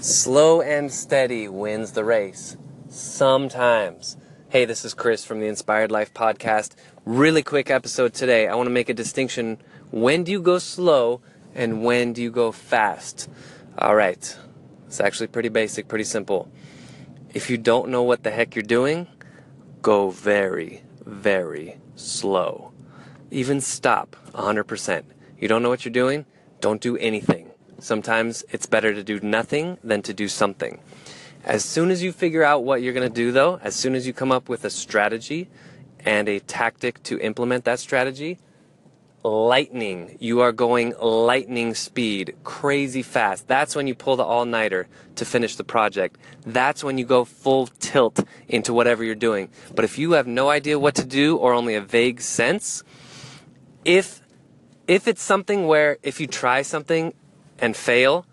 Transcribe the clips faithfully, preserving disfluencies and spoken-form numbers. Slow and steady wins the race. Sometimes. Hey, this is Chris from the Inspired Life Podcast. Really quick episode today. I want to make a distinction. When do you go slow and when do you go fast? All right. It's actually pretty basic, pretty simple. If you don't know what the heck you're doing, go very, very slow. Even stop one hundred percent. You don't know what you're doing? Don't do anything. Sometimes it's better to do nothing than to do something. As soon as you figure out what you're going to do, though, as soon as you come up with a strategy and a tactic to implement that strategy, lightning. You are going lightning speed, crazy fast. That's when you pull the all-nighter to finish the project. That's when you go full tilt into whatever you're doing. But if you have no idea what to do or only a vague sense, if if it's something where if you try something and fail,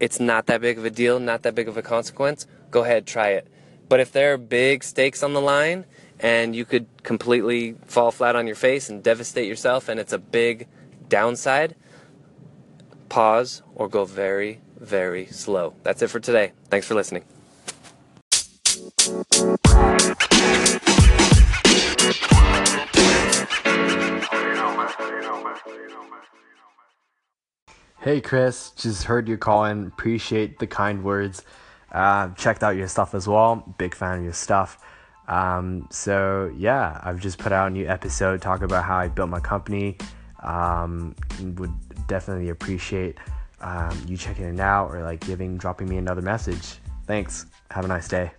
it's not that big of a deal, not that big of a consequence, go ahead, try it. But if there are big stakes on the line and you could completely fall flat on your face and devastate yourself and it's a big downside, pause or go very, very slow. That's it for today. Thanks for listening. Hey Chris, just heard you calling. Appreciate the kind words. Uh, checked out your stuff as well. Big fan of your stuff. Um, so yeah, I've just put out a new episode talking about how I built my company. Um, would definitely appreciate um, you checking it out or like giving, dropping me another message. Thanks. Have a nice day.